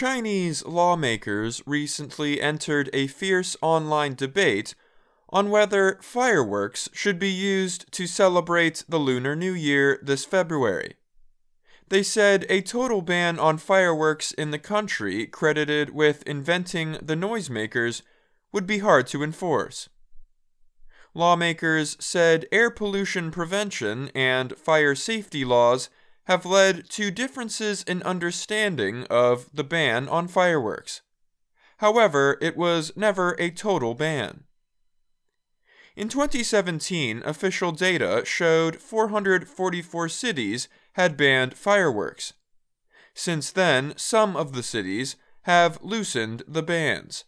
Chinese lawmakers recently entered a fierce online debate on whether fireworks should be used to celebrate the Lunar New Year this February. They said a total ban on fireworks in the country credited with inventing the noisemakers would be hard to enforce. Lawmakers said air pollution prevention and fire safety laws have led to differences in understanding of the ban on fireworks. However, it was never a total ban. In 2017, official data showed 444 cities had banned fireworks. Since then, some of the cities have loosened the bans.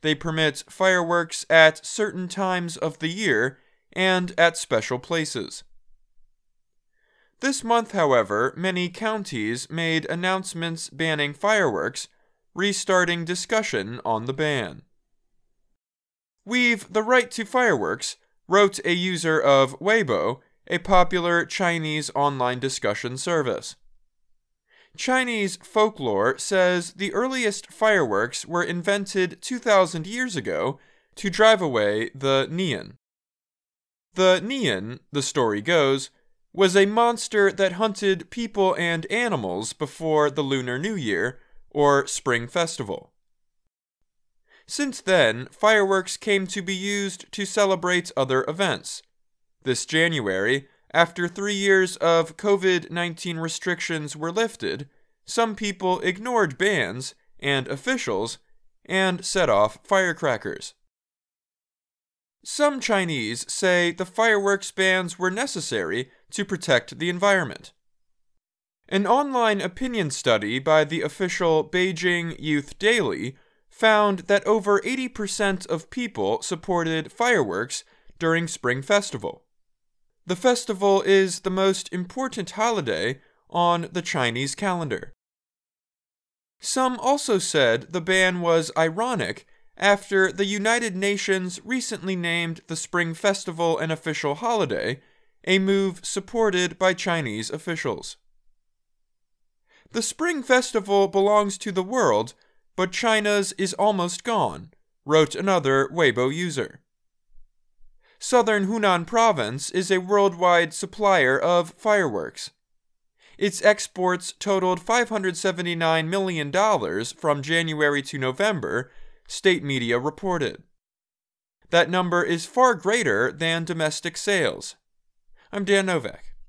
They permit fireworks at certain times of the year and at special places. This month, however, many counties made announcements banning fireworks, restarting discussion on the ban. "We've the right to fireworks," wrote a user of Weibo, a popular Chinese online discussion service. Chinese folklore says the earliest fireworks were invented 2,000 years ago to drive away the Nian. The Nian, the story goes, was a monster that hunted people and animals before the Lunar New Year, or Spring Festival. Since then, fireworks came to be used to celebrate other events. This January, after 3 years of COVID-19 restrictions were lifted, some people ignored bans and officials and set off firecrackers. Some Chinese say the fireworks bans were necessary to protect the environment. An online opinion study by the official Beijing Youth Daily found that over 80% of people supported fireworks during Spring Festival. The festival is the most important holiday on the Chinese calendar. Some also said the ban was ironic after the United Nations recently named the Spring Festival an official holiday, a move supported by Chinese officials. "The Spring Festival belongs to the world, but China's is almost gone," wrote another Weibo user. Southern Hunan Province is a worldwide supplier of fireworks. Its exports totaled $579 million from January to November, state media reported. That number is far greater than domestic sales. I'm Dan Novak.